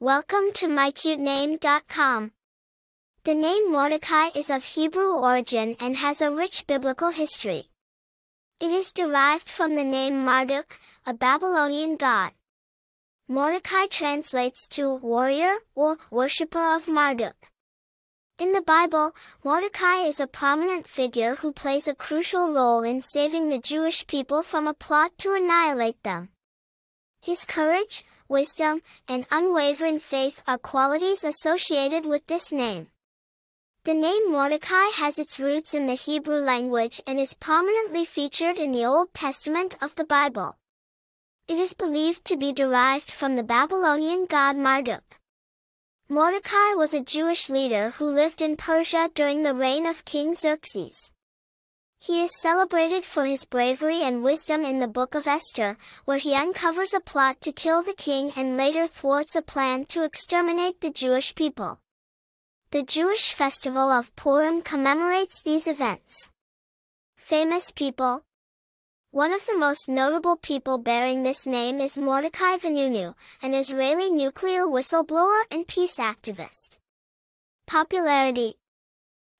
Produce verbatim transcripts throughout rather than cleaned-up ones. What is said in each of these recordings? Welcome to my cute name dot com. The name Mordechai is of Hebrew origin and has a rich biblical history. It is derived from the name Marduk, a Babylonian god. Mordecai translates to warrior or worshipper of Marduk. In the Bible, Mordecai is a prominent figure who plays a crucial role in saving the Jewish people from a plot to annihilate them. His courage, wisdom, and unwavering faith are qualities associated with this name. The name Mordecai has its roots in the Hebrew language and is prominently featured in the Old Testament of the Bible. It is believed to be derived from the Babylonian god Marduk. Mordecai was a Jewish leader who lived in Persia during the reign of King Xerxes. He is celebrated for his bravery and wisdom in the Book of Esther, where he uncovers a plot to kill the king and later thwarts a plan to exterminate the Jewish people. The Jewish festival of Purim commemorates these events. Famous people. One of the most notable people bearing this name is Mordechai Vanunu, an Israeli nuclear whistleblower and peace activist. Popularity.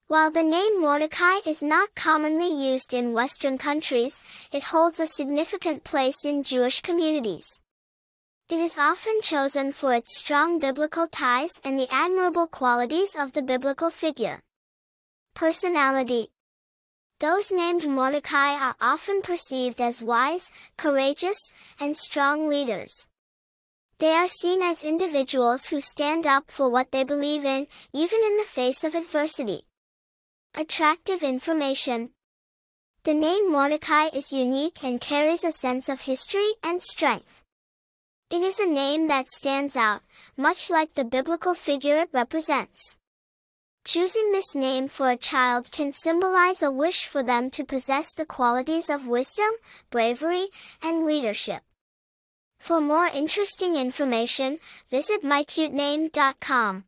While the name Mordecai is not commonly used in Western countries, it holds a significant place in Jewish communities. It is often chosen for its strong biblical ties and the admirable qualities of the biblical figure. Personality. Those named Mordecai are often perceived as wise, courageous, and strong leaders. They are seen as individuals who stand up for what they believe in, even in the face of adversity. Attractive information. The name Mordecai is unique and carries a sense of history and strength. It is a name that stands out, much like the biblical figure it represents. Choosing this name for a child can symbolize a wish for them to possess the qualities of wisdom, bravery, and leadership. For more interesting information, visit my cute name dot com.